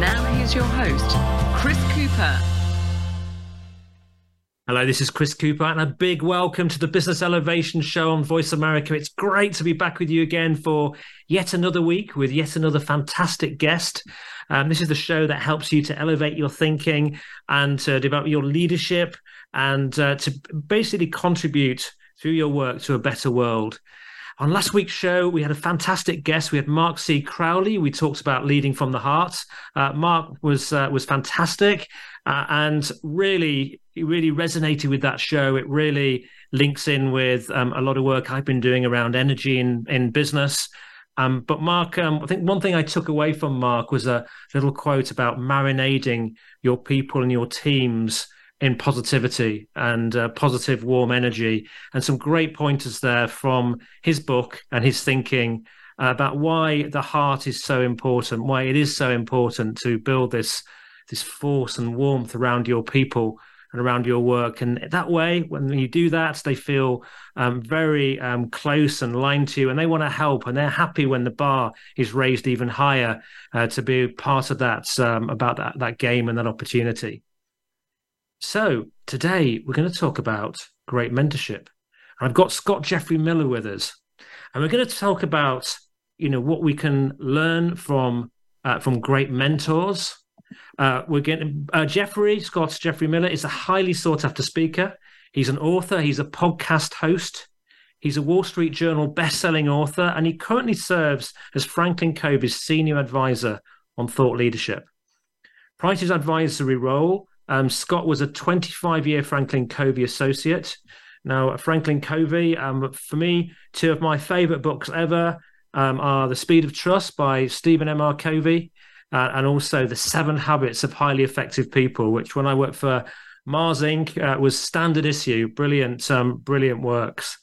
Now here's your host, Chris Cooper. Hello, this is Chris Cooper and a big welcome to the Business Elevation Show on Voice America. It's great to be back with you again for yet another week with yet another fantastic guest. This is the show that helps you to elevate your thinking and to develop your leadership and to basically contribute through your work to a better world. On last week's show, we had a fantastic guest. We had Mark C. Crowley. We talked about leading from the heart. Mark was fantastic and really resonated with that show. It really links in with a lot of work I've been doing around energy in business. But Mark, I think one thing I took away from Mark was a little quote about marinading your people and your teams in positivity and positive warm energy, and some great pointers there from his book and his thinking about why the heart is so important, why it is so important to build this force and warmth around your people and around your work. And that way, when you do that, they feel very close and aligned to you, and they want to help, and they're happy when the bar is raised even higher to be part of that, about that game and that opportunity. So today we're going to talk about great mentorship. And I've got Scott Jeffrey Miller with us. And we're going to talk about, what we can learn from great mentors. Scott Jeffrey Miller is a highly sought after speaker. He's an author. He's a podcast host. He's a Wall Street Journal best-selling author. And he currently serves as Franklin Covey's senior advisor on thought leadership. Prior to his advisory role, Scott was a 25-year Franklin Covey associate. Now, Franklin Covey, for me, two of my favorite books ever are The Speed of Trust by Stephen M. R. Covey and also The 7 Habits of Highly Effective People, which when I worked for Mars Inc. Was standard issue. Brilliant works.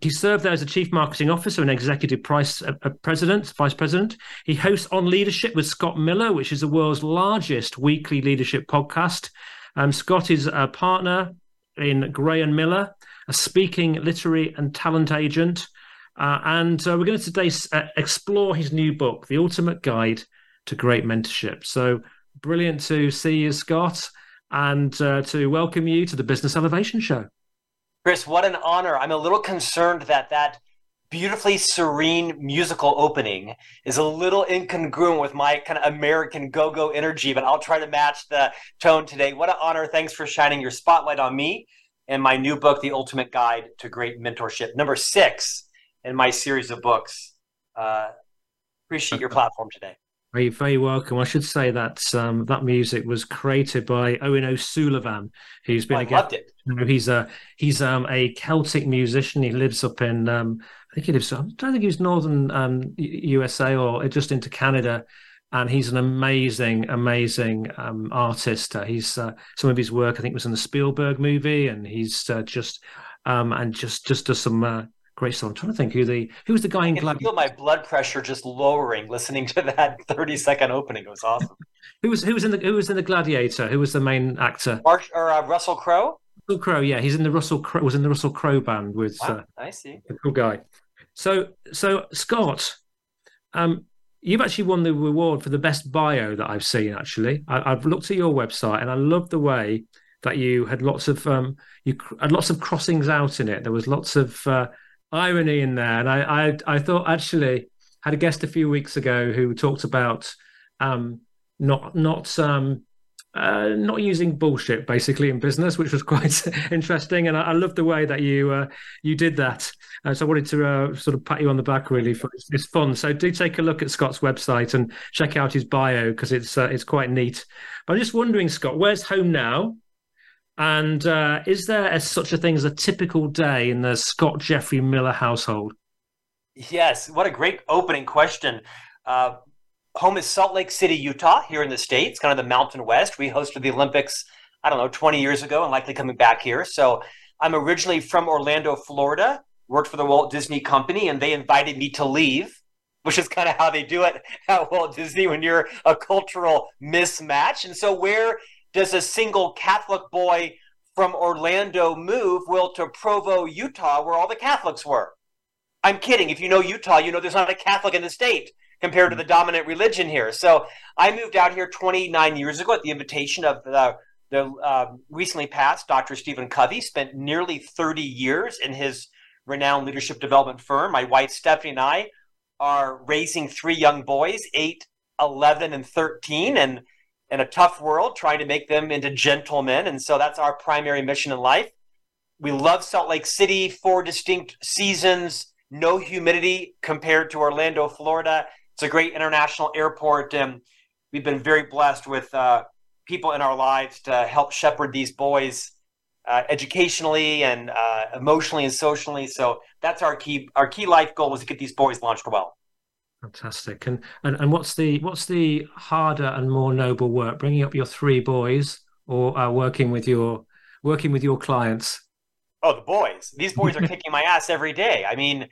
He served there as a chief marketing officer and executive vice president. He hosts On Leadership with Scott Miller, which is the world's largest weekly leadership podcast. Scott is a partner in Gray+Miller, a speaking, literary and talent agent. And we're going to today explore his new book, The Ultimate Guide to Great Mentorship. So brilliant to see you, Scott, and to welcome you to the Business Elevation Show. Chris, what an honor. I'm a little concerned that beautifully serene musical opening is a little incongruent with my kind of American go-go energy, but I'll try to match the tone today. What an honor. Thanks for shining your spotlight on me and my new book, The Ultimate Guide to Great Mentorship, number 6 in my series of books. Appreciate your platform today. You're very welcome. I should say that that music was created by Owen O'Sullivan, who's been loved it. He's a Celtic musician. He lives up in I don't think he's northern USA or just into Canada, and he's an amazing artist. He's some of his work I think was in the Spielberg movie, and he's just does some. Great song. I'm trying to think who was the guy in Gladiator. I feel my blood pressure just lowering listening to that 30-second opening. It was awesome. who was in the Gladiator? Who was the main actor? Russell Crowe. Russell Crowe. Yeah, he's in the Russell Crowe band with. Wow, I see. A cool guy. So Scott, you've actually won the reward for the best bio that I've seen. Actually, I've looked at your website and I love the way that you had lots of crossings out in it. There was lots of irony in there, and I thought actually had a guest a few weeks ago who talked about not using bullshit basically in business, which was quite interesting, and I love the way that you did that. So I wanted to sort of pat you on the back really for it's fun. So do take a look at Scott's website and check out his bio because it's quite neat. But I'm just wondering, Scott, where's home now? And is there such a thing as a typical day in the Scott Jeffrey Miller household? Yes. What a great opening question. home is Salt Lake City, Utah, here in the States, kind of the Mountain West. We hosted the Olympics, I don't know, 20 years ago, and likely coming back here. So I'm originally from Orlando, Florida, worked for the Walt Disney Company, and they invited me to leave, which is kind of how they do it at Walt Disney when you're a cultural mismatch. And so where does a single Catholic boy from Orlando move? Well, to Provo, Utah, where all the Catholics were. I'm kidding. If you know Utah, you know there's not a Catholic in the state compared to the dominant religion here. So I moved out here 29 years ago at the invitation of the recently passed Dr. Stephen Covey. Spent nearly 30 years in his renowned leadership development firm. My wife, Stephanie, and I are raising three young boys, 8, 11, and 13, and in a tough world, trying to make them into gentlemen. And so that's our primary mission in life. We love Salt Lake City, 4 distinct seasons, no humidity compared to Orlando, Florida. It's a great international airport, and we've been very blessed with people in our lives to help shepherd these boys educationally and emotionally and socially. So that's our key life goal, was to get these boys launched well. Fantastic. And what's the harder and more noble work, bringing up your 3 boys or working with your clients? Oh, the boys. These boys are kicking my ass every day. I mean,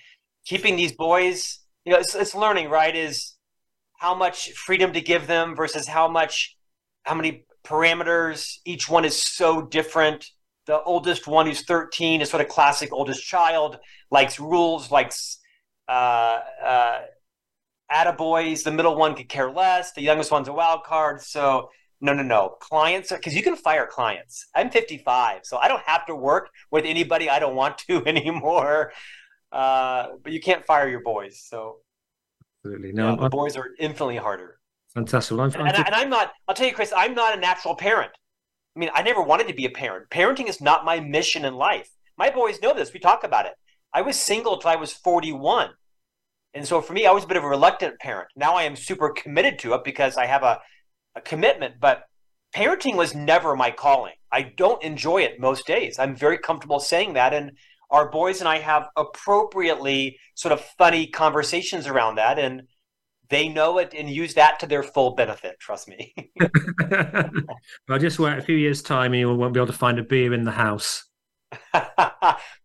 keeping these boys, you know, it's learning, right? Is how much freedom to give them versus how many parameters. Each one is so different. The oldest one, who's 13, is sort of classic oldest child, likes rules, likes attaboys. The middle one could care less. The youngest one's a wild card. So no. Clients, because you can fire clients. I'm 55, so I don't have to work with anybody I don't want to anymore. But you can't fire your boys. So absolutely, no. You know, the boys are infinitely harder. Fantastic. Well, I'll tell you, Chris, I'm not a natural parent. I mean, I never wanted to be a parent. Parenting is not my mission in life. My boys know this. We talk about it. I was single till I was 41. And so for me, I was a bit of a reluctant parent. Now I am super committed to it because I have a commitment. But parenting was never my calling. I don't enjoy it most days. I'm very comfortable saying that. And our boys and I have appropriately sort of funny conversations around that. And they know it and use that to their full benefit. Trust me. Well, just wait a few years' time and you won't be able to find a beer in the house.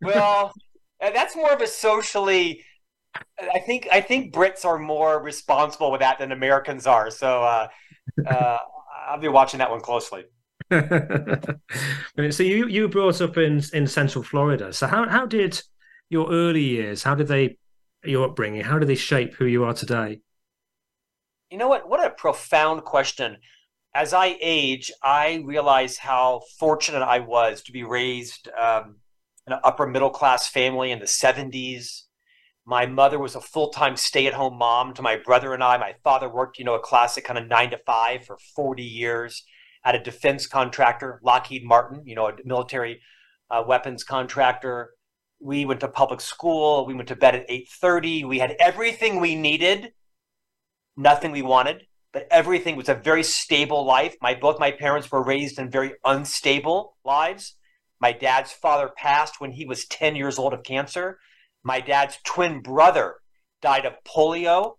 Well, that's more of a socially, I think Brits are more responsible with that than Americans are. So I'll be watching that one closely. So you were brought up in Central Florida. So how did your early years, your upbringing, how did they shape who you are today? You know what? What a profound question. As I age, I realize how fortunate I was to be raised in an upper middle class family in the 70s. My mother was a full-time stay-at-home mom to my brother and I. My father worked, you know, a classic kind of 9-to-5 for 40 years at a defense contractor, Lockheed Martin, you know, a military weapons contractor. We went to public school. We went to bed at 8:30. We had everything we needed. Nothing we wanted, but everything was a very stable life. Both my parents were raised in very unstable lives. My dad's father passed when he was 10 years old of cancer. My dad's twin brother died of polio.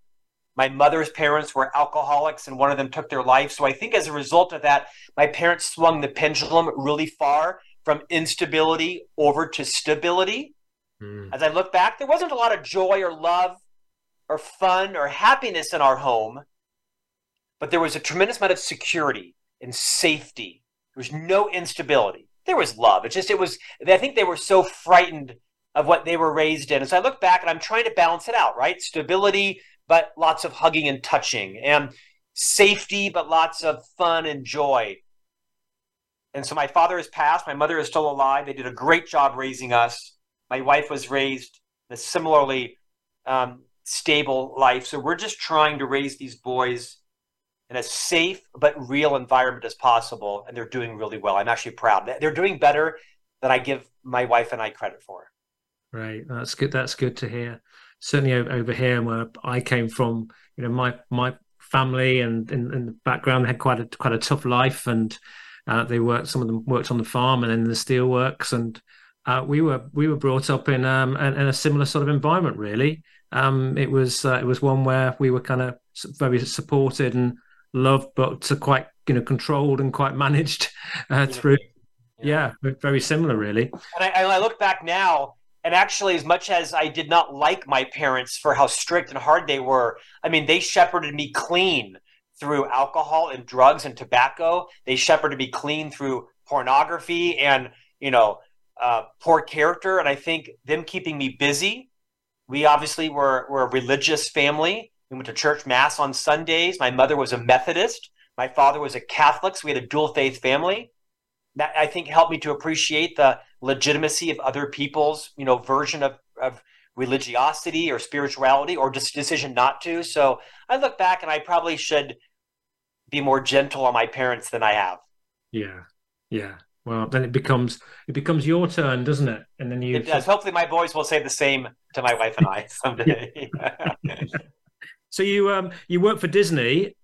My mother's parents were alcoholics, and one of them took their life. So I think as a result of that, my parents swung the pendulum really far from instability over to stability. As I look back, there wasn't a lot of joy or love or fun or happiness in our home, but there was a tremendous amount of security and safety. There was no instability. There was love. I think they were so frightened of what they were raised in. And so I look back and I'm trying to balance it out, right? Stability, but lots of hugging and touching, and safety, but lots of fun and joy. And so my father has passed. My mother is still alive. They did a great job raising us. My wife was raised in a similarly, stable life. So we're just trying to raise these boys in a safe but real environment as possible, and they're doing really well. I'm actually proud. They're doing better than I give my wife and I credit for. Right, that's good. That's good to hear. Certainly over here, where I came from, you know, my family and in the background had quite a tough life, and they worked. Some of them worked on the farm and in the steelworks, and we were brought up in a similar sort of environment, really. It was one where we were kind of very supported and loved, but to quite, controlled and quite managed through. Yeah, very similar, really. And I look back now, and actually, as much as I did not like my parents for how strict and hard they were, I mean, they shepherded me clean through alcohol and drugs and tobacco. They shepherded me clean through pornography and, poor character. And I think them keeping me busy. We obviously were a religious family. We went to church mass on Sundays. My mother was a Methodist. My father was a Catholic. So we had a dual faith family. That, I think, helped me to appreciate the legitimacy of other people's, version of religiosity or spirituality or just decision not to. So I look back and I probably should be more gentle on my parents than I have. Yeah. Well, then it becomes your turn, doesn't it? And then it does. Hopefully my boys will say the same to my wife and I someday. So you worked for Disney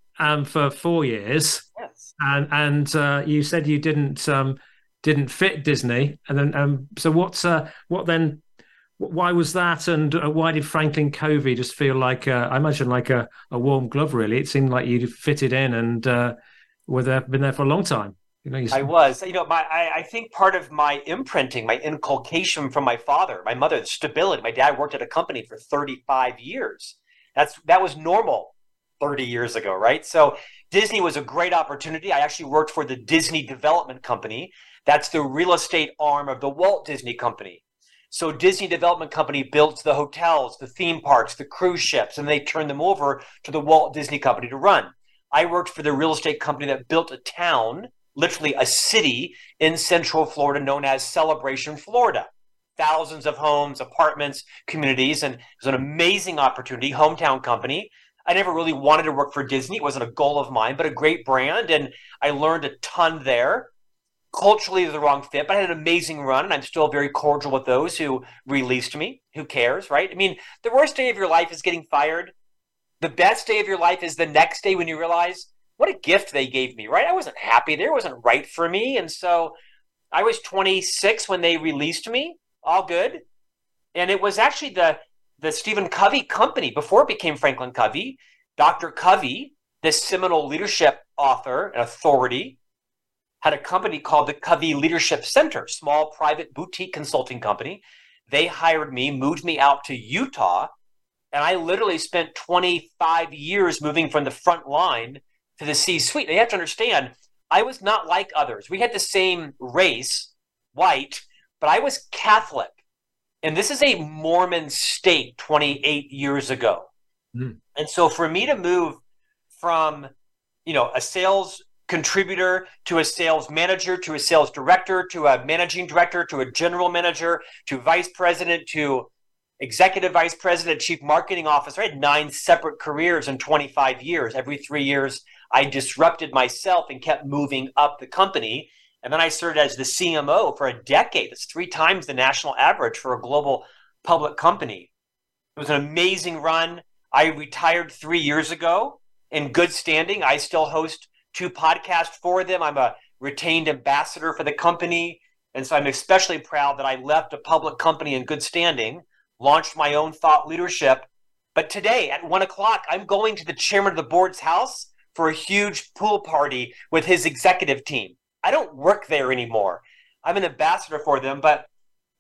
for 4 years. Yes. And you said you didn't fit Disney. And then so what then? Why was that? And why did Franklin Covey just feel like I imagine like a warm glove? Really, it seemed like you fitted in and been there for a long time. I was, I think part of my imprinting, my inculcation from my father, my mother, the stability. My dad worked at a company for 35 years. That was normal 30 years ago, right? So Disney was a great opportunity. I actually worked for the Disney Development Company. That's the real estate arm of the Walt Disney Company. So Disney Development Company built the hotels, the theme parks, the cruise ships, and they turned them over to the Walt Disney Company to run. I worked for the real estate company that built a town, literally a city in Central Florida known as Celebration Florida. Thousands of homes, apartments, communities, and it was an amazing opportunity, hometown company. I never really wanted to work for Disney. It wasn't a goal of mine, but a great brand, and I learned a ton there. Culturally, the wrong fit, but I had an amazing run, and I'm still very cordial with those who released me. Who cares, right? I mean, the worst day of your life is getting fired. The best day of your life is the next day when you realize what a gift they gave me, right? I wasn't happy there. It wasn't right for me. And so I was 26 when they released me. All good. And it was actually the Stephen Covey Company, before it became Franklin Covey, Dr. Covey, this seminal leadership author and authority, had a company called the Covey Leadership Center, small private boutique consulting company. They hired me, moved me out to Utah, and I literally spent 25 years moving from the front line to the C-suite. And you have to understand, I was not like others. We had the same race, white, but I was Catholic. And this is a Mormon state 28 years ago. Mm. And so for me to move from, a sales contributor to a sales manager, to a sales director, to a managing director, to a general manager, to vice president, to executive vice president, chief marketing officer, I had 9 separate careers in 25 years. Every 3 years, I disrupted myself and kept moving up the company. And then I served as the CMO for a decade. That's 3 times the national average for a global public company. It was an amazing run. I retired 3 years ago in good standing. I still host 2 podcasts for them. I'm a retained ambassador for the company. And so I'm especially proud that I left a public company in good standing, launched my own thought leadership. But today at 1:00, I'm going to the chairman of the board's house for a huge pool party with his executive team. I don't work there anymore. I'm an ambassador for them, but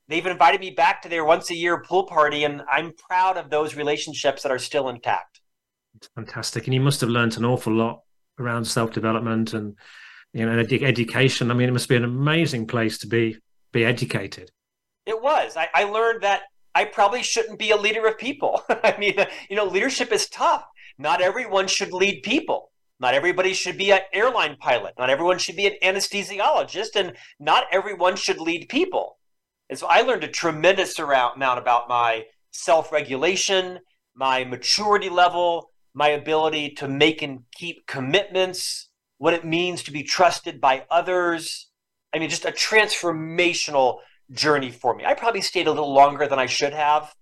they've invited me back to their once-a-year pool party, and I'm proud of those relationships that are still intact. It's fantastic. And you must have learned an awful lot around self-development and education. I mean, it must be an amazing place to be educated. It was. I learned that I probably shouldn't be a leader of people. I mean, leadership is tough. Not everyone should lead people. Not everybody should be an airline pilot. Not everyone should be an anesthesiologist, and not everyone should lead people. And so I learned a tremendous amount about my self-regulation, my maturity level, my ability to make and keep commitments, what it means to be trusted by others. I mean, just a transformational journey for me. I probably stayed a little longer than I should have.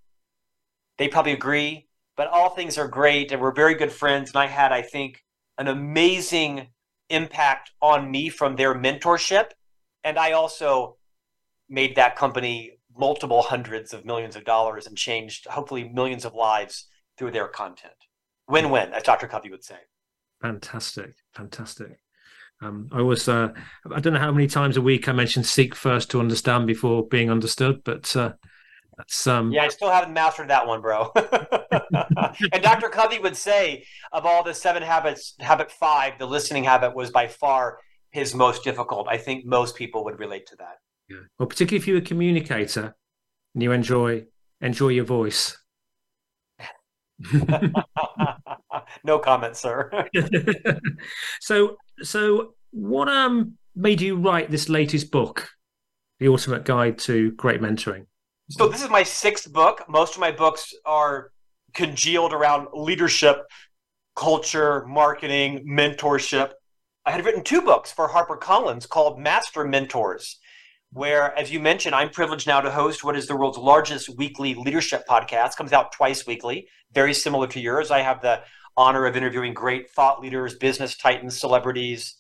They probably agree, but all things are great, and we're very good friends. And I had, I think, an amazing impact on me from their mentorship. And I also made that company multiple hundreds of millions of dollars and changed hopefully millions of lives through their content. Win-win, as Dr. Covey would say. Fantastic, fantastic. I was, I don't know how many times a week I mentioned seek first to understand before being understood, but that's... Yeah, I still haven't mastered that one, bro. And Dr. Covey would say, of all the 7 habits, habit 5, the listening habit was by far his most difficult. I think most people would relate to that. Yeah. Well, particularly if you're a communicator and you enjoy your voice. No comment, sir. So what made you write this latest book, The Ultimate Guide to Great Mentoring? So this is my 6th book. Most of my books are congealed around leadership, culture, marketing, mentorship. I had written 2 books for HarperCollins called Master Mentors, where, as you mentioned, I'm privileged now to host what is the world's largest weekly leadership podcast. It comes out twice weekly, very similar to yours. I have the honor of interviewing great thought leaders, business titans, celebrities,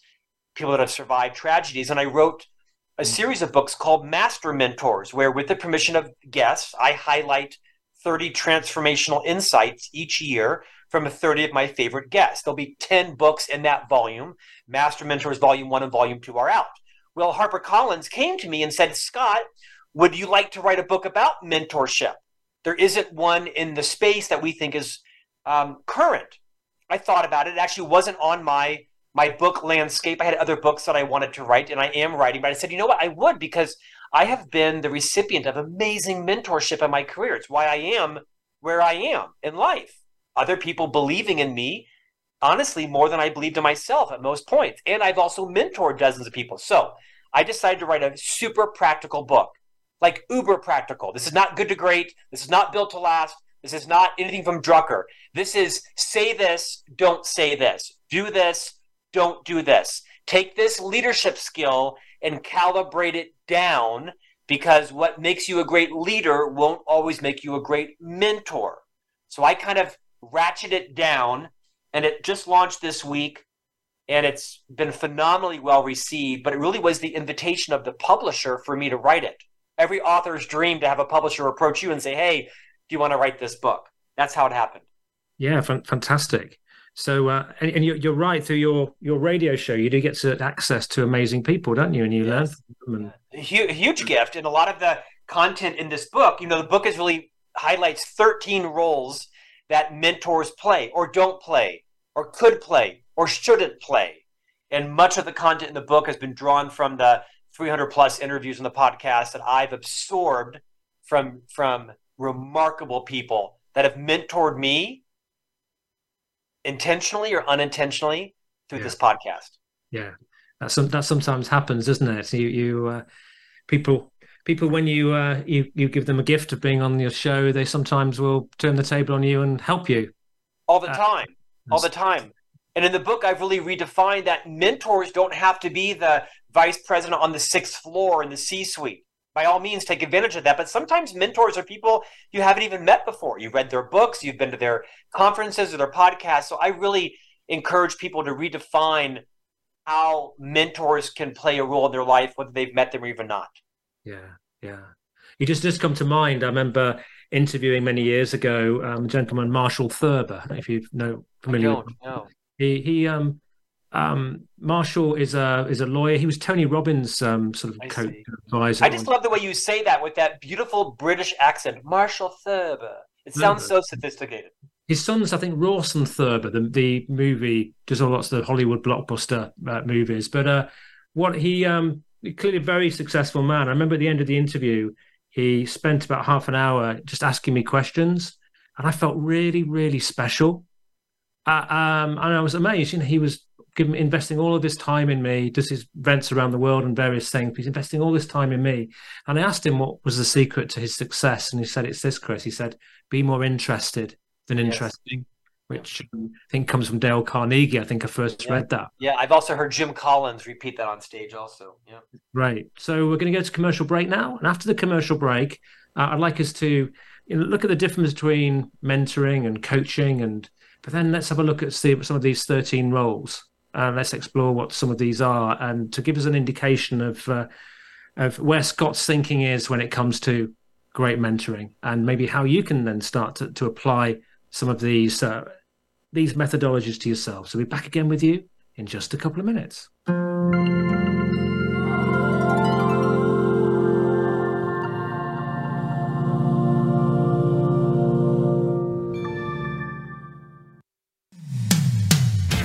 people that have survived tragedies. And I wrote a series of books called Master Mentors, where, with the permission of guests, I highlight 30 transformational insights each year from 30 of my favorite guests. There'll be 10 books in that volume. Master Mentors Volume 1 and Volume 2 are out. Well, HarperCollins came to me and said, Scott, would you like to write a book about mentorship? There isn't one in the space that we think is current. I thought about it. It actually wasn't on my book landscape. I had other books that I wanted to write, and I am writing. But I said, you know what? I would, because I have been the recipient of amazing mentorship in my career. It's why I am where I am in life. Other people believing in me, honestly, more than I believed in myself at most points. And I've also mentored dozens of people. So I decided to write a super practical book, like uber practical. This is not Good to Great. This is not Built to Last. This is not anything from Drucker. This is say this, don't say this. Do this, don't do this. Take this leadership skill and calibrate it down, because what makes you a great leader won't always make you a great mentor. So I kind of ratchet it down. And it just launched this week, and it's been phenomenally well received, but it really was the invitation of the publisher for me to write it. Every author's dream to have a publisher approach you and say, hey, do you want to write this book? That's how it happened. Yeah, fantastic. So, and you're right, through your radio show, you do get certain access to amazing people, don't you? And you learn from them. And... Huge gift. And a lot of the content in this book, the book is really highlights 13 roles that mentors play or don't play or could play or shouldn't play. And much of the content in the book has been drawn from the 300 plus interviews in the podcast that I've absorbed from remarkable people that have mentored me intentionally or unintentionally through this podcast. Yeah, that sometimes happens, doesn't it? So People, when you give them a gift of being on your show, they sometimes will turn the table on you and help you. All the time. And in the book, I've really redefined that mentors don't have to be the vice president on the 6th floor in the C-suite. By all means, take advantage of that. But sometimes mentors are people you haven't even met before. You've read their books, you've been to their conferences or their podcasts. So I really encourage people to redefine how mentors can play a role in their life, whether they've met them or even not. Yeah. You just come to mind. I remember interviewing many years ago a gentleman, Marshall Thurber. I don't know if you know, familiar. I don't know. Marshall is a lawyer. He was Tony Robbins' sort of coach advisor. I just love the way you say that with that beautiful British accent, Marshall Thurber. It sounds so sophisticated. His son's, I think, Rawson Thurber, the movie, does lots of Hollywood blockbuster movies. But what he clearly a very successful man. I remember at the end of the interview, he spent about half an hour just asking me questions, and I felt really, really special. And I was amazed. He was investing all of his time in me, does his events around the world and various things. He's investing all this time in me. And I asked him what was the secret to his success, and he said, it's this, Chris. He said, be more interested than interesting. Which I think comes from Dale Carnegie. I think I first read that. Yeah, I've also heard Jim Collins repeat that on stage also. Yeah. Right. So we're going to go to commercial break now. And after the commercial break, I'd like us to look at the difference between mentoring and coaching. But then let's have a look at some of these 13 roles. Let's explore what some of these are, and to give us an indication of where Scott's thinking is when it comes to great mentoring, and maybe how you can then start to apply some of these these methodologies to yourself. So we'll be back again with you in just a couple of minutes.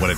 When it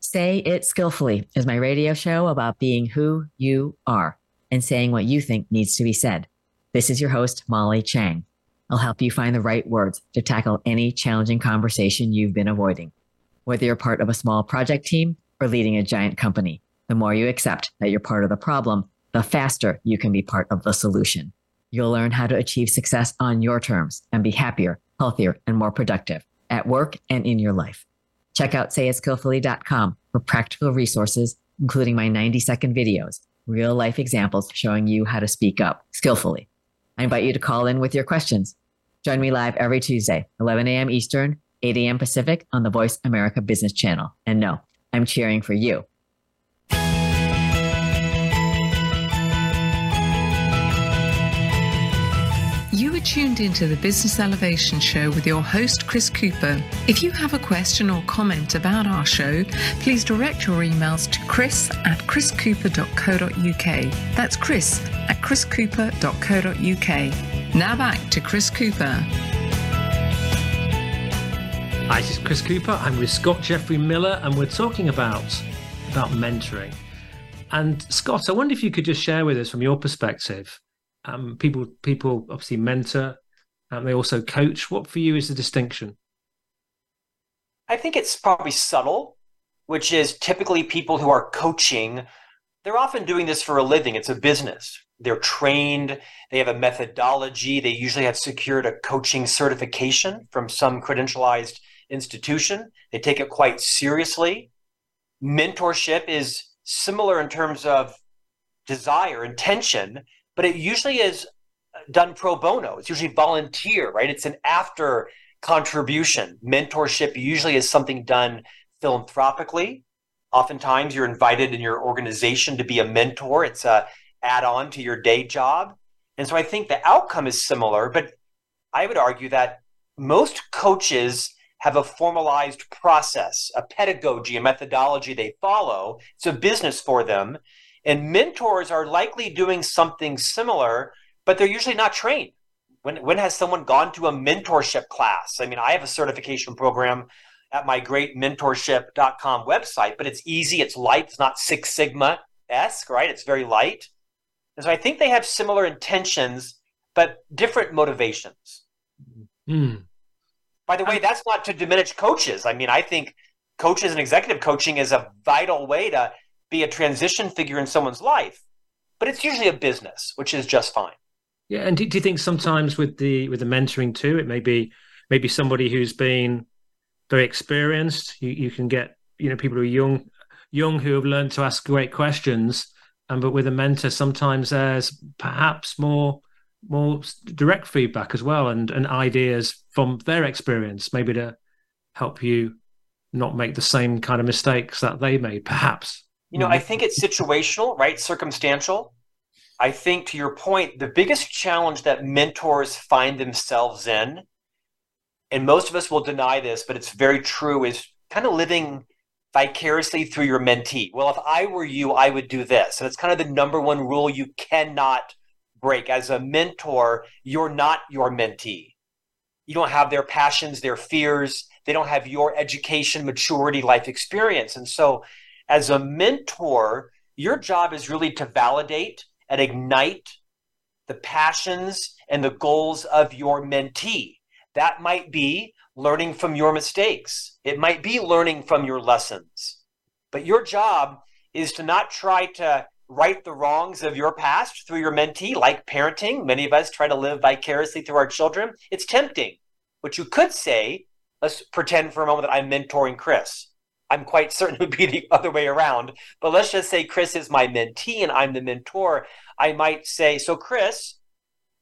Say It Skillfully is my radio show about being who you are and saying what you think needs to be said. This is your host, Molly Chang. I'll help you find the right words to tackle any challenging conversation you've been avoiding. Whether you're part of a small project team or leading a giant company, the more you accept that you're part of the problem, the faster you can be part of the solution. You'll learn how to achieve success on your terms and be happier, healthier, and more productive at work and in your life. Check out sayitskillfully.com for practical resources, including my 90-second videos, real-life examples showing you how to speak up skillfully. I invite you to call in with your questions. Join me live every Tuesday, 11 a.m. Eastern, 8 a.m. Pacific on the Voice America Business Channel. And no, I'm cheering for you. Tuned into the Business Elevation Show with your host, Chris Cooper. If you have a question or comment about our show, please direct your emails to chris@chriscooper.co.uk. That's chris@chriscooper.co.uk. Now back to Chris Cooper. Hi, this is Chris Cooper. I'm with Scott Jeffrey Miller, and we're talking about mentoring. And Scott, I wonder if you could just share with us from your perspective. People obviously mentor and they also coach. What for you is the distinction? I think it's probably subtle, which is typically people who are coaching, they're often doing this for a living. It's a business. They're trained. They have a methodology. They usually have secured a coaching certification from some credentialized institution. They take it quite seriously. Mentorship is similar in terms of desire, intention, but it usually is done pro bono. It's usually volunteer, right? It's an after contribution. Mentorship usually is something done philanthropically. Oftentimes you're invited in your organization to be a mentor. It's a add-on to your day job. And so I think the outcome is similar, but I would argue that most coaches have a formalized process, a pedagogy, a methodology they follow. It's a business for them. And mentors are likely doing something similar, but they're usually not trained. When has someone gone to a mentorship class? I mean, I have a certification program at my greatmentorship.com website, but it's easy, it's light, it's not Six Sigma-esque, right? It's very light. And so I think they have similar intentions, but different motivations. Mm. By the way, that's not to diminish coaches. I mean, I think coaches and executive coaching is a vital way to be a transition figure in someone's life, but it's usually a business, which is just fine. Yeah, and do you think sometimes with the mentoring too, it may be maybe somebody who's been very experienced. You can get, you know, people who are young who have learned to ask great questions, but with a mentor, sometimes there's perhaps more direct feedback as well, and ideas from their experience, maybe to help you not make the same kind of mistakes that they made, perhaps. You know, I think it's situational, right? Circumstantial. I think, to your point, the biggest challenge that mentors find themselves in, and most of us will deny this, but it's very true, is kind of living vicariously through your mentee. Well, if I were you, I would do this. And it's kind of the number one rule you cannot break. As a mentor, you're not your mentee. You don't have their passions, their fears. They don't have your education, maturity, life experience. And so as a mentor, your job is really to validate and ignite the passions and the goals of your mentee. That might be learning from your mistakes. It might be learning from your lessons. But your job is to not try to right the wrongs of your past through your mentee, like parenting. Many of us try to live vicariously through our children. It's tempting. What you could say, let's pretend for a moment that I'm mentoring Chris. I'm quite certain it would be the other way around. But let's just say Chris is my mentee and I'm the mentor. I might say, so Chris,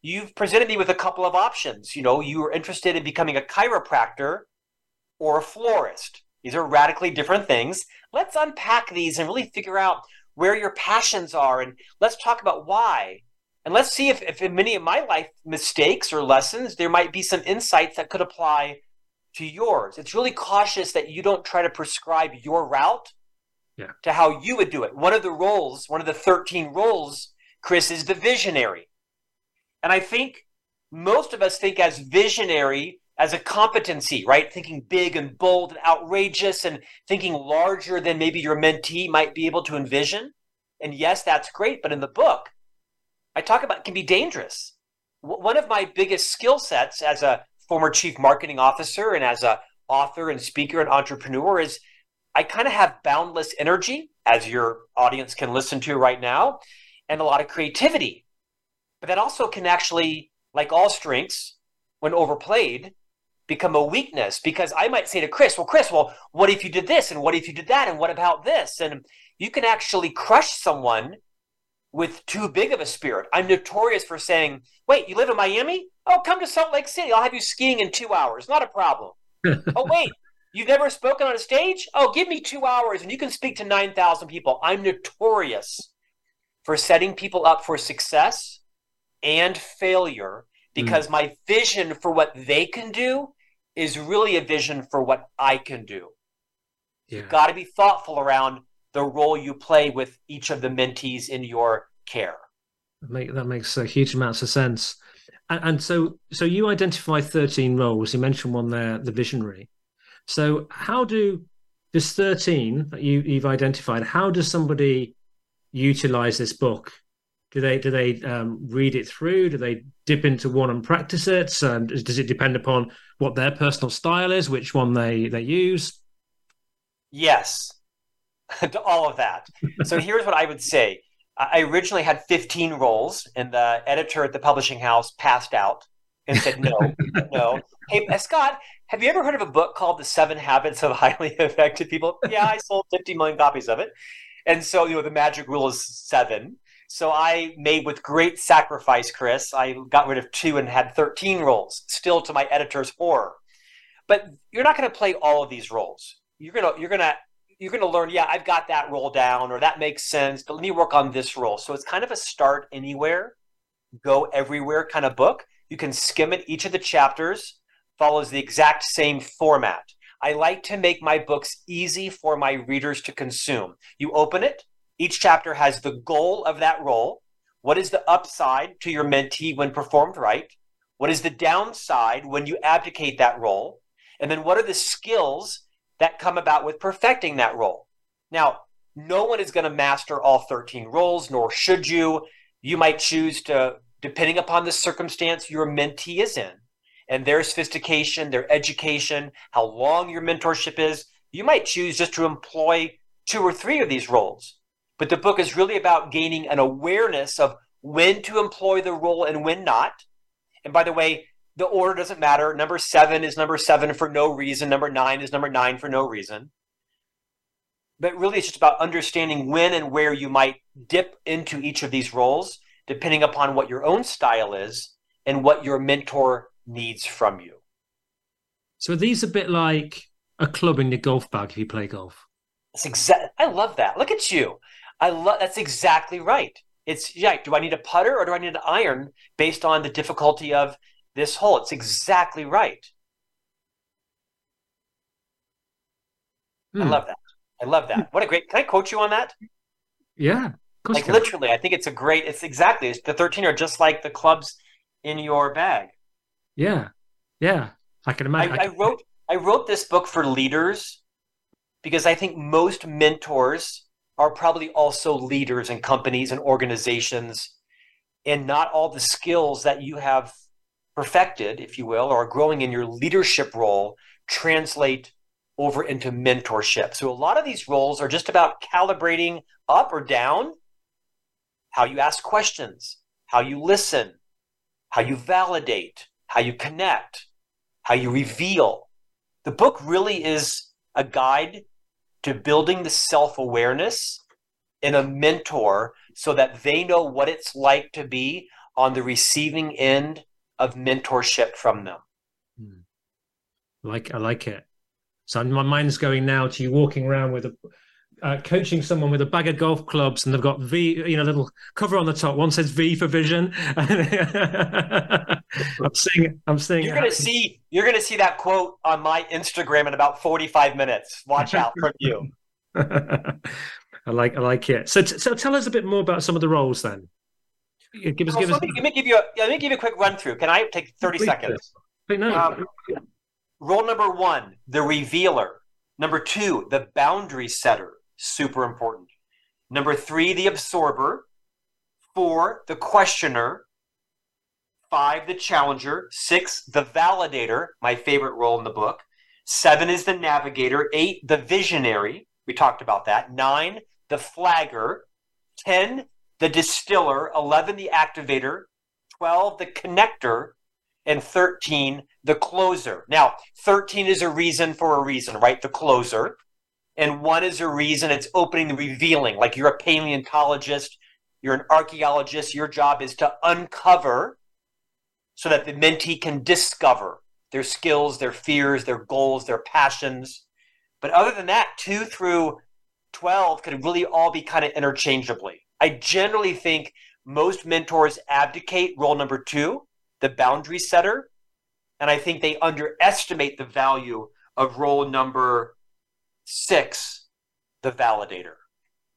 you've presented me with a couple of options. You know, you were interested in becoming a chiropractor or a florist. These are radically different things. Let's unpack these and really figure out where your passions are, and let's talk about why. And let's see if in many of my life mistakes or lessons, there might be some insights that could apply to yours. It's really cautious that you don't try to prescribe your route to how you would do it. One of the roles, one of the 13 roles, Chris, is the visionary. And I think most of us think as visionary as a competency, right? Thinking big and bold and outrageous and thinking larger than maybe your mentee might be able to envision. And yes, that's great. But in the book, I talk about it can be dangerous. One of my biggest skill sets as a former chief marketing officer and as an author and speaker and entrepreneur is I kind of have boundless energy, as your audience can listen to right now, and a lot of creativity. But that also can actually, like all strengths, when overplayed, become a weakness, because I might say to Chris, what if you did this? And what if you did that? And what about this? And you can actually crush someone with too big of a spirit. I'm notorious for saying, wait, you live in Miami? Oh, come to Salt Lake City. I'll have you skiing in 2 hours. Not a problem. Oh, wait, you've never spoken on a stage? Oh, give me 2 hours and you can speak to 9,000 people. I'm notorious for setting people up for success and failure, because my vision for what they can do is really a vision for what I can do. Yeah. You've got to be thoughtful around the role you play with each of the mentees in your care. That makes a huge amount of sense. And so you identify 13 roles. You mentioned one there, the visionary. So how do this 13 that you've identified, how does somebody utilize this book? Do they read it through? Do they dip into one and practice it? Does it depend upon what their personal style is, which one they use? Yes, to all of that. So here's what I would say. I originally had 15 roles, and the editor at the publishing house passed out and said, no. Hey, Scott, have you ever heard of a book called The 7 Habits of Highly Effective People? Yeah, I sold 50 million copies of it. And so, the magic rule is 7. So I made, with great sacrifice, Chris, I got rid of 2 and had 13 roles, still to my editor's horror. But you're not going to play all of these roles. You're going to learn, I've got that role down, or that makes sense, but let me work on this role. So it's kind of a start anywhere, go everywhere kind of book. You can skim it. Each of the chapters follows the exact same format. I like to make my books easy for my readers to consume. You open it. Each chapter has the goal of that role. What is the upside to your mentee when performed right? What is the downside when you abdicate that role? And then what are the skills that come about with perfecting that role? Now, no one is going to master all 13 roles, nor should you. You might choose to, depending upon the circumstance your mentee is in, and their sophistication, their education, how long your mentorship is, you might choose just to employ 2 or 3 of these roles. But the book is really about gaining an awareness of when to employ the role and when not. And by the way, the order doesn't matter. Number 7 is number 7 for no reason. Number 9 is number 9 for no reason. But really, it's just about understanding when and where you might dip into each of these roles, depending upon what your own style is and what your mentor needs from you. So are these a bit like a club in your golf bag if you play golf? That's I love that. Look at you. That's exactly right. It's do I need a putter or do I need an iron based on the difficulty of this hole? It's exactly right. I love that. I love that. What a great, can I quote you on that? Yeah. Like literally, I think it's a great, it's exactly, it's the 13 are just like the clubs in your bag. Yeah. Yeah. I can imagine. I wrote this book for leaders because I think most mentors are probably also leaders in companies and organizations, and not all the skills that you have perfected, if you will, or growing in your leadership role translate over into mentorship. So a lot of these roles are just about calibrating up or down how you ask questions, how you listen, how you validate, how you connect, how you reveal. The book really is a guide to building the self-awareness in a mentor so that they know what it's like to be on the receiving end of mentorship from them. I like it. So my mind's going now to you walking around with a coaching someone with a bag of golf clubs, and they've got V, you know, little cover on the top. One says V for vision. I'm seeing. You're gonna see that quote on my Instagram in about 45 minutes. Watch out for you. I like it. So tell us a bit more about some of the roles then. Let me give you a quick run through. Can I take 30 seconds? No. Role number 1, the revealer. Number 2, the boundary setter, super important. Number 3, the absorber. 4, the questioner. 5, the challenger. 6, the validator, my favorite role in the book. 7 is the navigator. 8, the visionary. We talked about that. 9, the flagger. 10, the distiller. 11, the activator. 12, the connector. And 13, the closer. Now, 13 is a reason for a reason, right? The closer. And 1 is a reason, it's opening the revealing. Like you're a paleontologist, you're an archaeologist, your job is to uncover so that the mentee can discover their skills, their fears, their goals, their passions. But other than that, 2 through 12 could really all be kind of interchangeably. I generally think most mentors abdicate role number 2, the boundary setter, and I think they underestimate the value of role number 6, the validator.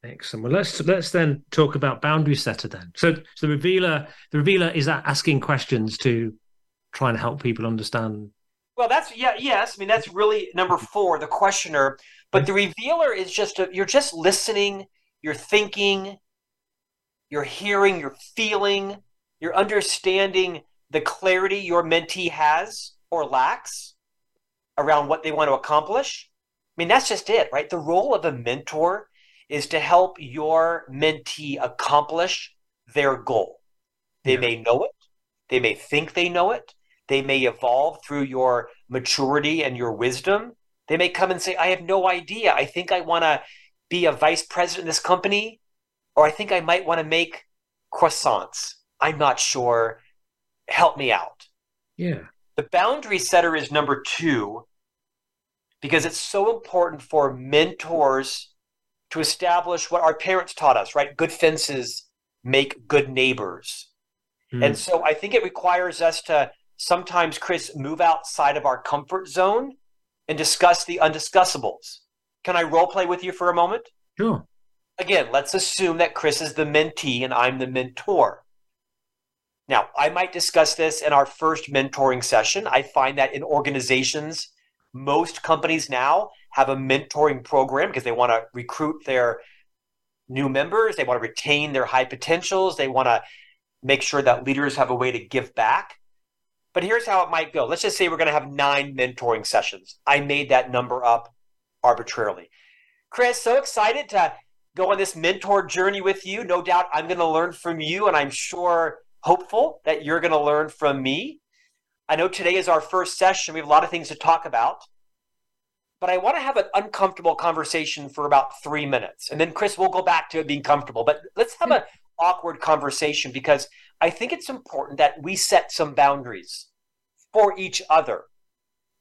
Excellent. Well, let's then talk about boundary setter then. So the revealer is asking questions to try and help people understand. Well, that's really number 4, the questioner. But the revealer is you're just listening, you're thinking, you're hearing, you're feeling, you're understanding the clarity your mentee has or lacks around what they want to accomplish. I mean, that's just it, right? The role of a mentor is to help your mentee accomplish their goal. They may know it. They may think they know it. They may evolve through your maturity and your wisdom. They may come and say, I have no idea. I think I want to be a vice president in this company, or I think I might want to make croissants. I'm not sure. Help me out. Yeah. The boundary setter is number 2 because it's so important for mentors to establish what our parents taught us, right? Good fences make good neighbors. And so I think it requires us to sometimes, Chris, move outside of our comfort zone and discuss the undiscussables. Can I role play with you for a moment? Sure. Again, let's assume that Chris is the mentee and I'm the mentor. Now, I might discuss this in our first mentoring session. I find that in organizations, most companies now have a mentoring program because they want to recruit their new members. They want to retain their high potentials. They want to make sure that leaders have a way to give back. But here's how it might go. Let's just say we're going to have 9 mentoring sessions. I made that number up arbitrarily. Chris, so excited to go on this mentor journey with you. No doubt I'm going to learn from you, and I'm sure hopeful that you're going to learn from me. I know today is our first session. We have a lot of things to talk about, but I want to have an uncomfortable conversation for about 3 minutes. And then, Chris, we'll go back to it being comfortable, but let's have an awkward conversation because I think it's important that we set some boundaries for each other.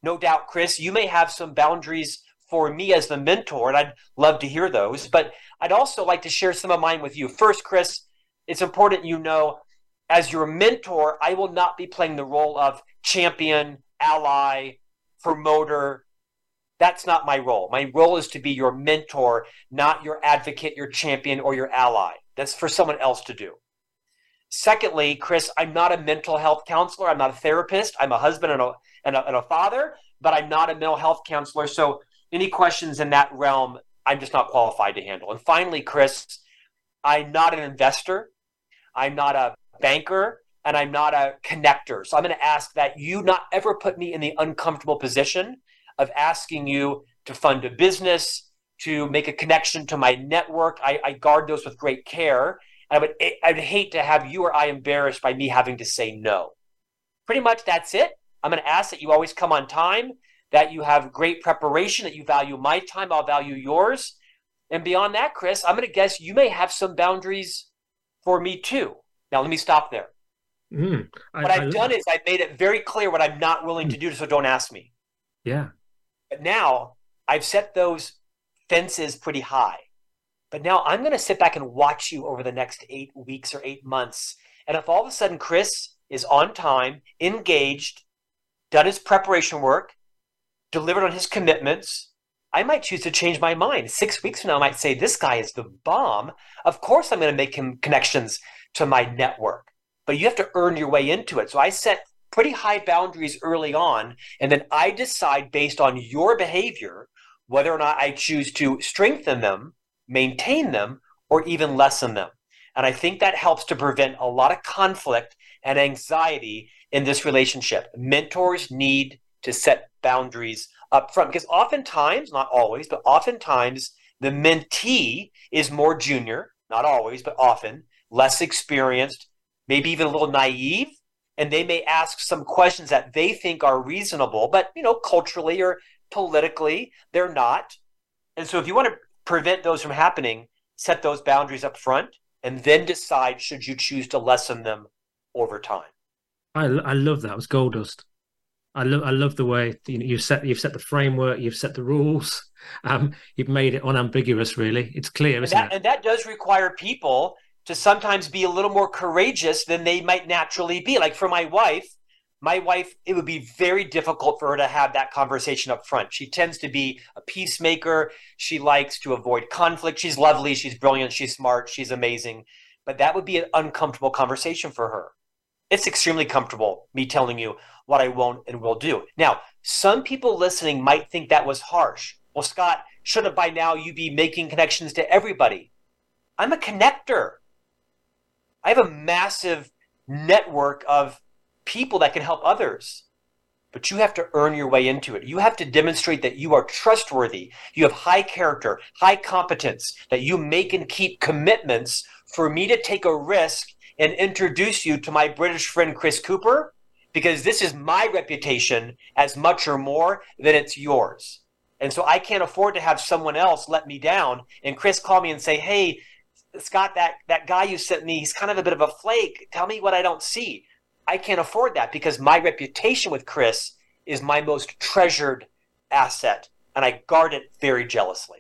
No doubt, Chris, you may have some boundaries for me as the mentor, and I'd love to hear those, but I'd also like to share some of mine with you. First, Chris, it's important you know, as your mentor, I will not be playing the role of champion, ally, promoter, That's not my role. My role is to be your mentor, not your advocate, your champion, or your ally. That's for someone else to do. Secondly, Chris, I'm not a mental health counselor. I'm not a therapist. I'm a husband and a father, but I'm not a mental health counselor. So any questions in that realm, I'm just not qualified to handle. And finally, Chris, I'm not an investor. I'm not a banker, and I'm not a connector. So I'm going to ask that you not ever put me in the uncomfortable position of asking you to fund a business, to make a connection to my network. I guard those with great care. And I'd hate to have you or I embarrassed by me having to say no. Pretty much that's it. I'm going to ask that you always come on time, that you have great preparation, that you value my time, I'll value yours. And beyond that, Chris, I'm going to guess you may have some boundaries for me too. Now, let me stop there. What I've done is I've made it very clear what I'm not willing to do, so don't ask me. Yeah. But now I've set those fences pretty high. But now I'm going to sit back and watch you over the next 8 weeks or 8 months. And if all of a sudden Chris is on time, engaged, done his preparation work, delivered on his commitments, I might choose to change my mind. 6 weeks from now, I might say, this guy is the bomb. Of course, I'm going to make him connections to my network. But you have to earn your way into it. So I set pretty high boundaries early on, and then I decide based on your behavior whether or not I choose to strengthen them, maintain them, or even lessen them. And I think that helps to prevent a lot of conflict and anxiety in this relationship. Mentors need to set boundaries up front, because oftentimes, not always, but oftentimes the mentee is more junior, not always, but often, less experienced, maybe even a little naive, and they may ask some questions that they think are reasonable, but culturally or politically, they're not. And so if you want to prevent those from happening, set those boundaries up front and then decide should you choose to lessen them over time. I love that. It was gold dust. I love the way you've set the framework, you've set the rules, you've made it unambiguous, really. It's clear, isn't it? And that does require people to sometimes be a little more courageous than they might naturally be. Like for my wife, it would be very difficult for her to have that conversation up front. She tends to be a peacemaker. She likes to avoid conflict. She's lovely. She's brilliant. She's smart. She's amazing. But that would be an uncomfortable conversation for her. It's extremely comfortable, me telling you what I won't and will do. Now, some people listening might think that was harsh. Well, Scott, shouldn't by now you be making connections to everybody? I'm a connector. I have a massive network of people that can help others, but you have to earn your way into it. You have to demonstrate that you are trustworthy, you have high character, high competence, that you make and keep commitments for me to take a risk and introduce you to my British friend Chris Cooper, because this is my reputation as much or more than it's yours. And so I can't afford to have someone else let me down and Chris call me and say, hey, Scott, that guy you sent me, he's kind of a bit of a flake. Tell me what I don't see. I can't afford that, because my reputation with Chris is my most treasured asset, and I guard it very jealously.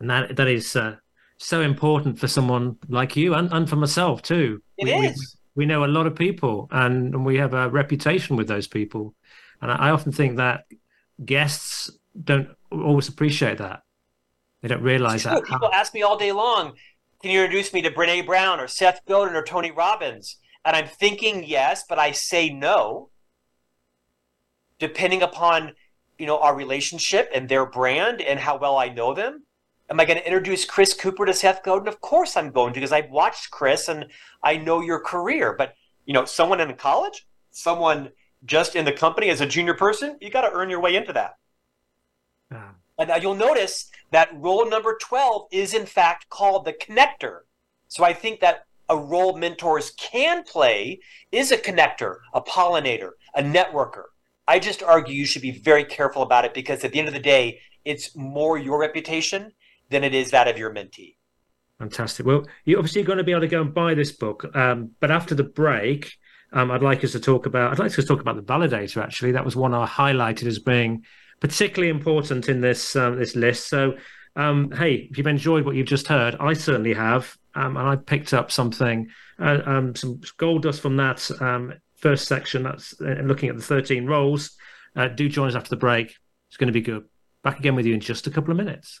And that is so important for someone like you and for myself too. We know a lot of people, and we have a reputation with those people. And I often think that guests don't always appreciate that. They don't realize that. People ask me all day long, can you introduce me to Brene Brown or Seth Godin or Tony Robbins? And I'm thinking yes, but I say no, depending upon, our relationship and their brand and how well I know them. Am I going to introduce Chris Cooper to Seth Godin? Of course I'm going to, because I've watched Chris and I know your career. But, someone in college, someone just in the company as a junior person, you got to earn your way into that. Yeah. And you'll notice that role number 12 is in fact called the connector. So I think that a role mentors can play is a connector, a pollinator, a networker. I just argue you should be very careful about it, because at the end of the day, it's more your reputation than it is that of your mentee. Fantastic. Well, you're obviously going to be able to go and buy this book. But after the break, I'd like us to talk about the validator, actually. That was one I highlighted as being particularly important in this list. So, hey, if you've enjoyed what you've just heard, I certainly have, and I picked up something, some gold dust from that first section. That's looking at the 13 roles. Do join us after the break. It's going to be good. Back again with you in just a couple of minutes.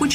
Would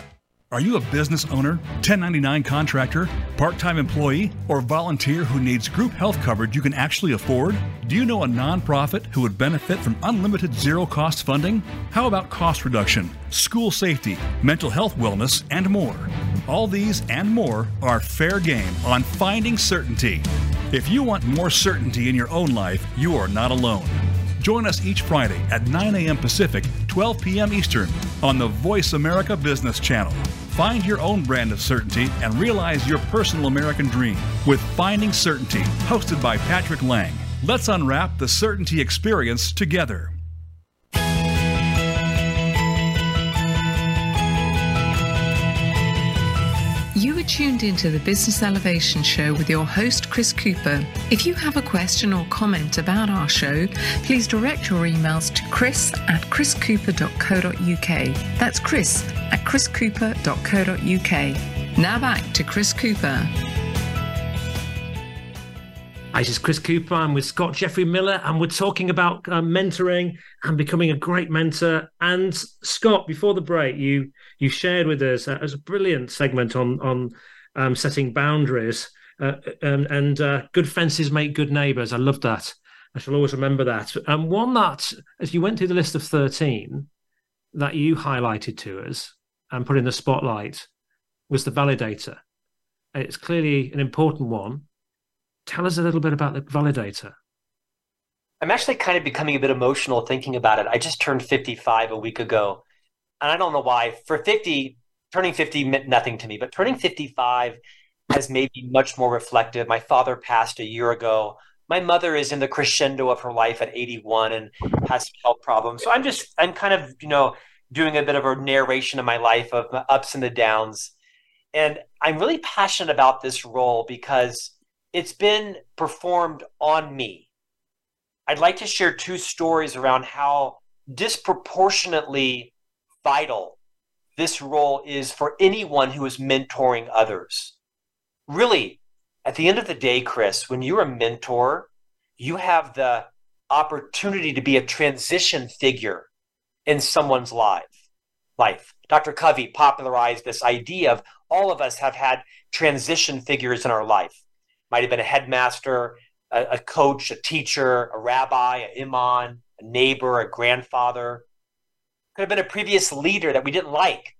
Are you a business owner, 1099 contractor, part-time employee, or volunteer who needs group health coverage you can actually afford? Do you know a nonprofit who would benefit from unlimited zero-cost funding? How about cost reduction, school safety, mental health wellness, and more? All these and more are fair game on Finding Certainty. If you want more certainty in your own life, you are not alone. Join us each Friday at 9 a.m. Pacific, 12 p.m. Eastern on the Voice America Business Channel. Find your own brand of certainty and realize your personal American dream with Finding Certainty, hosted by Patrick Lang. Let's unwrap the certainty experience together. You are tuned into the Business Elevation Show with your host, Chris Cooper. If you have a question or comment about our show, please direct your emails to chris@chriscooper.co.uk. That's chris@chriscooper.co.uk. Now back to Chris Cooper. Hi, this is Chris Cooper. I'm with Scott Jeffrey Miller, and we're talking about mentoring and becoming a great mentor. And Scott, before the break, you shared with us as a brilliant segment on setting boundaries and good fences make good neighbours. I love that. I shall always remember that. And one that, as you went through the list of 13 that you highlighted to us and put in the spotlight, was the validator. It's clearly an important one. Tell us a little bit about the validator. I'm actually kind of becoming a bit emotional thinking about it. I just turned 55 a week ago, and I don't know why. For 50, turning 50 meant nothing to me, but turning 55 has made me much more reflective. My father passed a year ago. My mother is in the crescendo of her life at 81 and has some health problems. So I'm kind of, doing a bit of a narration of my life, of the ups and the downs. And I'm really passionate about this role because it's been performed on me. I'd like to share two stories around how disproportionately vital this role is for anyone who is mentoring others. Really, at the end of the day, Chris, when you're a mentor, you have the opportunity to be a transition figure in someone's life. Dr. Covey popularized this idea of all of us have had transition figures in our life. Might have been a headmaster, a coach, a teacher, a rabbi, an imam, a neighbor, a grandfather. Could have been a previous leader that we didn't like,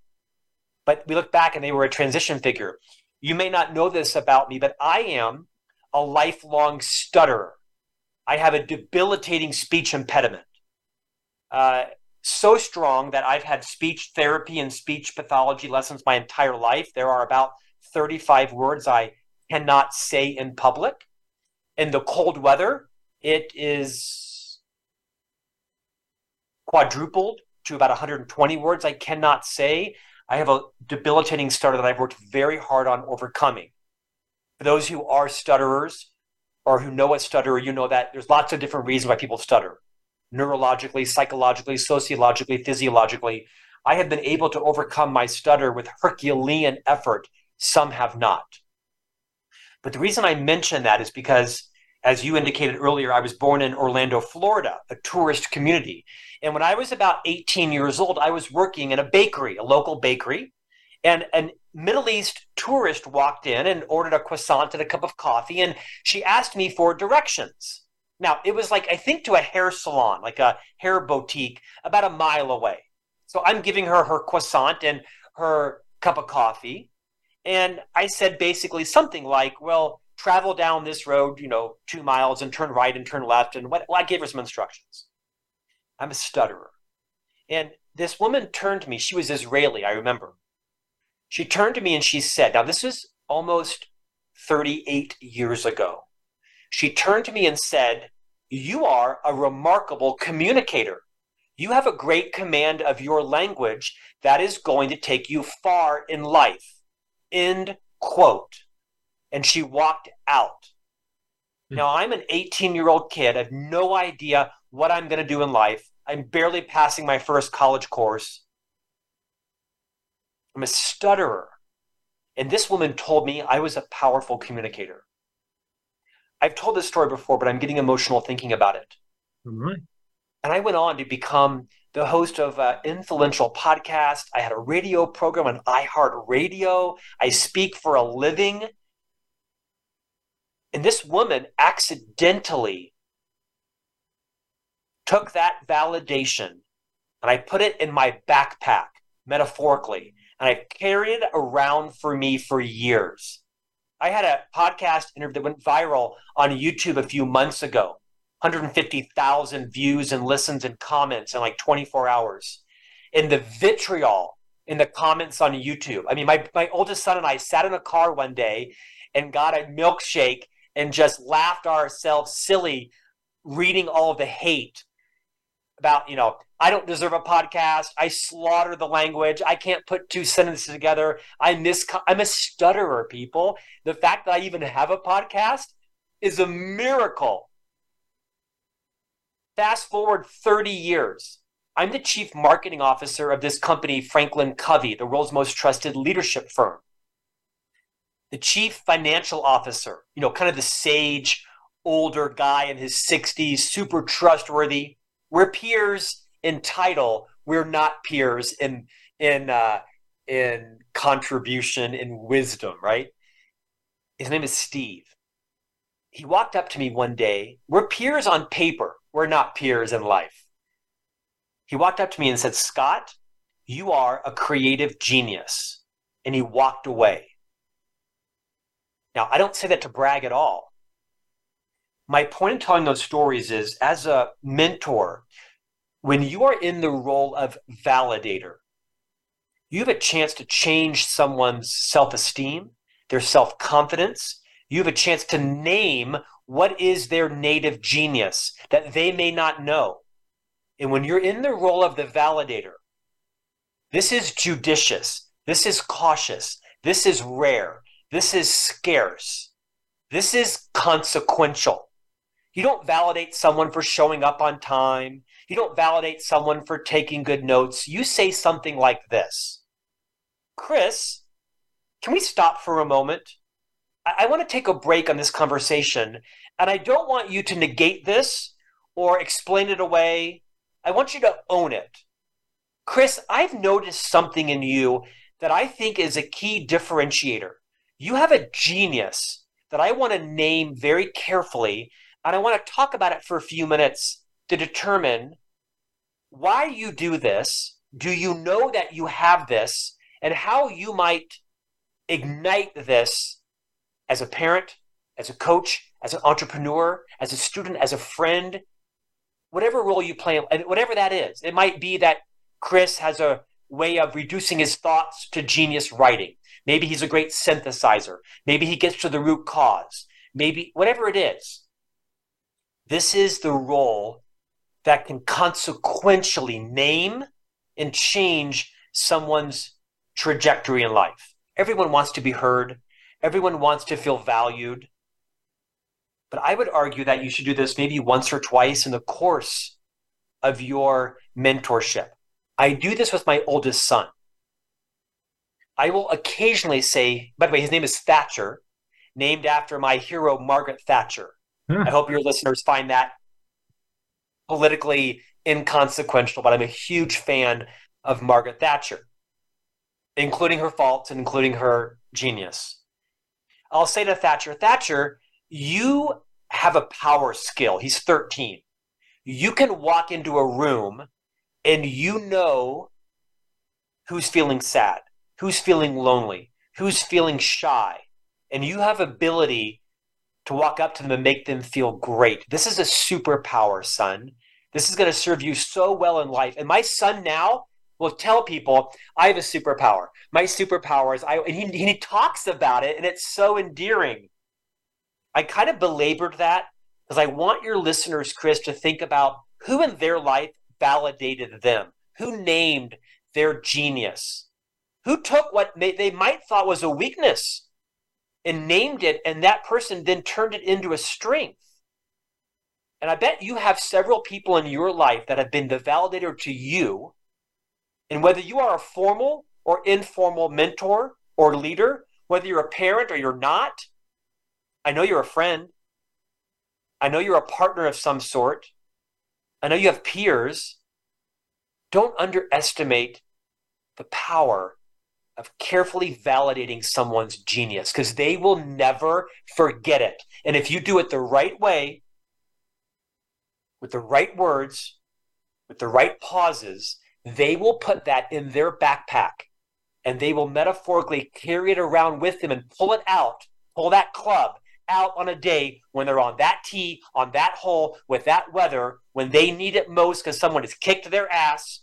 but we look back and they were a transition figure. You may not know this about me, but I am a lifelong stutterer. I have a debilitating speech impediment, so strong that I've had speech therapy and speech pathology lessons my entire life. There are about 35 words I cannot say in public. In the cold weather, it is quadrupled to about 120 words I cannot say. I have a debilitating stutter that I've worked very hard on overcoming. For those who are stutterers or who know a stutterer, you know that there's lots of different reasons why people stutter. Neurologically, psychologically, sociologically, physiologically. I have been able to overcome my stutter with Herculean effort. Some have not. But the reason I mention that is because As you indicated earlier, I was born in Orlando, Florida, a tourist community. And when I was about 18 years old, I was working in a bakery, a local bakery, and a Middle East tourist walked in and ordered a croissant and a cup of coffee, and she asked me for directions. Now, it was like, I think, to a hair salon, like a hair boutique, about a mile away. So I'm giving her her croissant and her cup of coffee, and I said basically something like, well, travel down this road, 2 miles and turn right and turn left. And well, I gave her some instructions. I'm a stutterer. And this woman turned to me. She was Israeli, I remember. She turned to me and she said, now this is almost 38 years ago. She turned to me and said, you are a remarkable communicator. You have a great command of your language that is going to take you far in life. End quote. And she walked out. Now, I'm an 18-year-old kid. I have no idea what I'm going to do in life. I'm barely passing my first college course. I'm a stutterer. And this woman told me I was a powerful communicator. I've told this story before, but I'm getting emotional thinking about it. All right. And I went on to become the host of an influential podcast. I had a radio program on iHeartRadio. I speak for a living. And this woman accidentally took that validation, and I put it in my backpack, metaphorically, and I carried it around for me for years. I had a podcast interview that went viral on YouTube a few months ago, 150,000 views and listens and comments in like 24 hours. And the vitriol in the comments on YouTube. I mean, my oldest son and I sat in a car one day and got a milkshake and just laughed ourselves silly reading all the hate about, I don't deserve a podcast. I slaughter the language. I can't put two sentences together. I'm a stutterer, people. The fact that I even have a podcast is a miracle. Fast forward 30 years. I'm the chief marketing officer of this company, Franklin Covey, the world's most trusted leadership firm. The chief financial officer, kind of the sage, older guy in his 60s, super trustworthy. We're peers in title. We're not peers in contribution, in wisdom, right? His name is Steve. He walked up to me one day. We're peers on paper. We're not peers in life. He walked up to me and said, Scott, you are a creative genius. And he walked away. Now, I don't say that to brag at all. My point in telling those stories is, as a mentor, when you are in the role of validator, you have a chance to change someone's self-esteem, their self-confidence. You have a chance to name what is their native genius that they may not know. And when you're in the role of the validator, this is judicious. This is cautious. This is rare. This is scarce. This is consequential. You don't validate someone for showing up on time. You don't validate someone for taking good notes. You say something like this: Chris, can we stop for a moment? I want to take a break on this conversation, and I don't want you to negate this or explain it away. I want you to own it. Chris, I've noticed something in you that I think is a key differentiator. You have a genius that I want to name very carefully, and I want to talk about it for a few minutes to determine why you do this, do you know that you have this, and how you might ignite this as a parent, as a coach, as an entrepreneur, as a student, as a friend, whatever role you play, whatever that is. It might be that Chris has a way of reducing his thoughts to genius writing. Maybe he's a great synthesizer. Maybe he gets to the root cause. Maybe whatever it is. This is the role that can consequentially name and change someone's trajectory in life. Everyone wants to be heard. Everyone wants to feel valued. But I would argue that you should do this maybe once or twice in the course of your mentorship. I do this with my oldest son. I will occasionally say, by the way, his name is Thatcher, named after my hero, Margaret Thatcher. I hope your listeners find that politically inconsequential, but I'm a huge fan of Margaret Thatcher, including her faults and including her genius. I'll say to Thatcher, you have a power skill. He's 13. You can walk into a room and you know who's feeling sad, who's feeling lonely, who's feeling shy, and you have ability to walk up to them and make them feel great. This is a superpower, son. This is going to serve you so well in life. And my son now will tell people, I have a superpower. My superpower is, and he talks about it, and it's so endearing. I kind of belabored that because I want your listeners, Chris, to think about who in their life validated them, who named their genius, who took what they might thought was a weakness and named it, and that person then turned it into a strength. And I bet you have several people in your life that have been the validator to you. And whether you are a formal or informal mentor or leader, whether you're a parent or you're not, I know you're a friend. I know you're a partner of some sort. I know you have peers. Don't underestimate the power of carefully validating someone's genius, because they will never forget it. And if you do it the right way, with the right words, with the right pauses, they will put that in their backpack and they will metaphorically carry it around with them and pull it out, pull that club out on a day when they're on that tee, on that hole, with that weather, when they need it most because someone has kicked their ass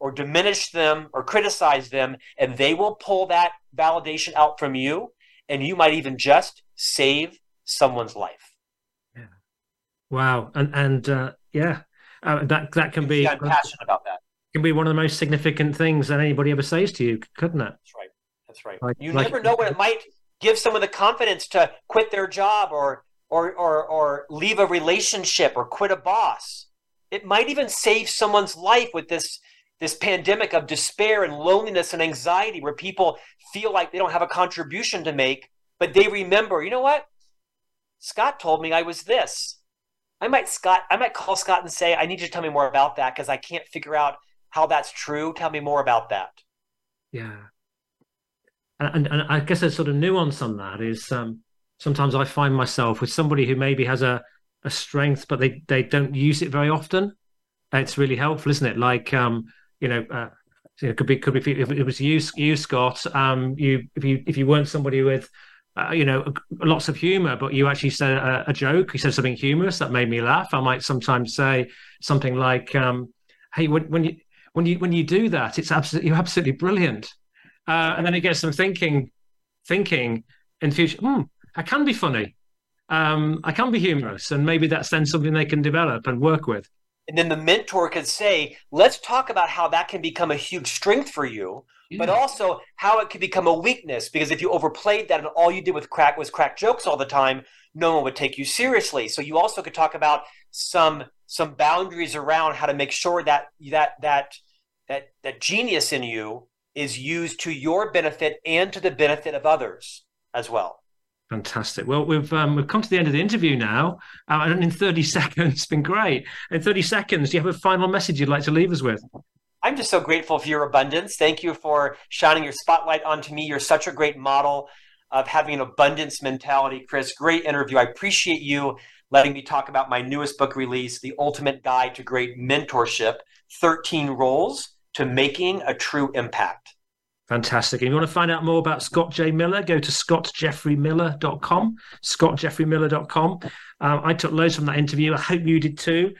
or diminished them or criticized them, and they will pull that validation out from you, and you might even just save someone's life. Yeah. Wow. And that can be... I'm passionate about that. Can be one of the most significant things that anybody ever says to you, couldn't it? That's right. You never know when it might give someone the confidence to quit their job or leave a relationship or quit a boss. It might even save someone's life with this pandemic of despair and loneliness and anxiety where people feel like they don't have a contribution to make, but they remember, you know what? Scott told me I was this. I might call Scott and say, I need you to tell me more about that because I can't figure out how that's true. Tell me more about that. Yeah. And I guess a sort of nuance on that is sometimes I find myself with somebody who maybe has a strength, but they don't use it very often. It's really helpful, isn't it? Like, it could be if it was you Scott, if you weren't somebody with, lots of humor, but you actually said a joke, you said something humorous that made me laugh. I might sometimes say something like, "Hey, when you do that, you're absolutely brilliant." And then it gets them thinking in the future, I can be funny. I can be humorous. And maybe that's then something they can develop and work with. And then the mentor could say, let's talk about how that can become a huge strength for you, but also how it could become a weakness. Because if you overplayed that and all you did was crack jokes all the time, no one would take you seriously. So you also could talk about some boundaries around how to make sure that genius in you is used to your benefit and to the benefit of others as well. Fantastic. Well, we've come to the end of the interview now. And in 30 seconds, it's been great. In 30 seconds, do you have a final message you'd like to leave us with? I'm just so grateful for your abundance. Thank you for shining your spotlight onto me. You're such a great model of having an abundance mentality, Chris. Great interview. I appreciate you letting me talk about my newest book release, The Ultimate Guide to Great Mentorship, 13 Roles to Making a True Impact. Fantastic. And if you want to find out more about Scott J. Miller, go to scottjeffreymiller.com, scottjeffreymiller.com. I took loads from that interview. I hope you did too.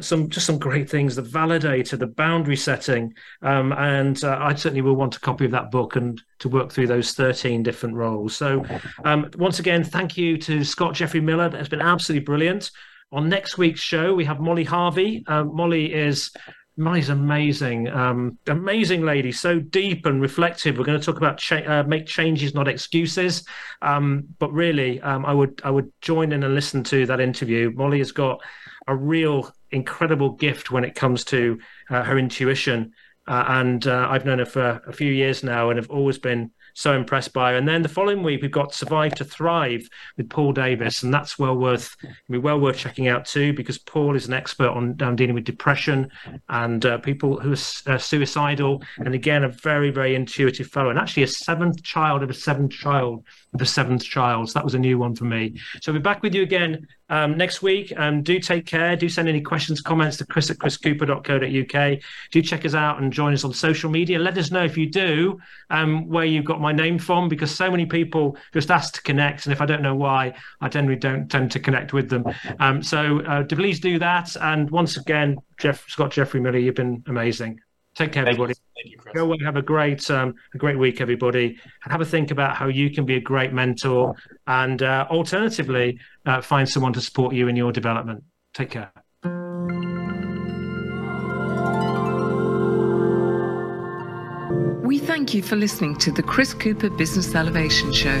Some great things, the validator, the boundary setting. And I certainly will want a copy of that book and to work through those 13 different roles. So once again, thank you to Scott Jeffrey Miller. That's been absolutely brilliant. On next week's show, we have Molly Harvey. Molly's amazing, amazing lady, so deep and reflective. We're going to talk about make changes, not excuses. But really, I would join in and listen to that interview. Molly has got a real incredible gift when it comes to her intuition. And I've known her for a few years now and have always been so impressed by. And then the following week, we've got Survive to Thrive with Paul Davis, and that's well worth checking out too, because Paul is an expert on dealing with depression and people who are suicidal, and again, a very, very intuitive fellow, and actually a seventh child of a seventh child. So that was a new one for me. So we'll be back with you again next week. Do take care. Do send any questions, comments to chris@chriscooper.co.uk. Do check us out and join us on social media. Let us know if you do where you got my name from, because so many people just ask to connect, and if I don't know why, I generally don't tend to connect with them. So please do that. And once again, Scott Jeffrey Miller, you've been amazing. Take care, everybody. Thank you, Chris. Go away, have a great week, everybody, and have a think about how you can be a great mentor and alternatively find someone to support you in your development. Take care. We thank you for listening to the Chris Cooper Business Elevation Show.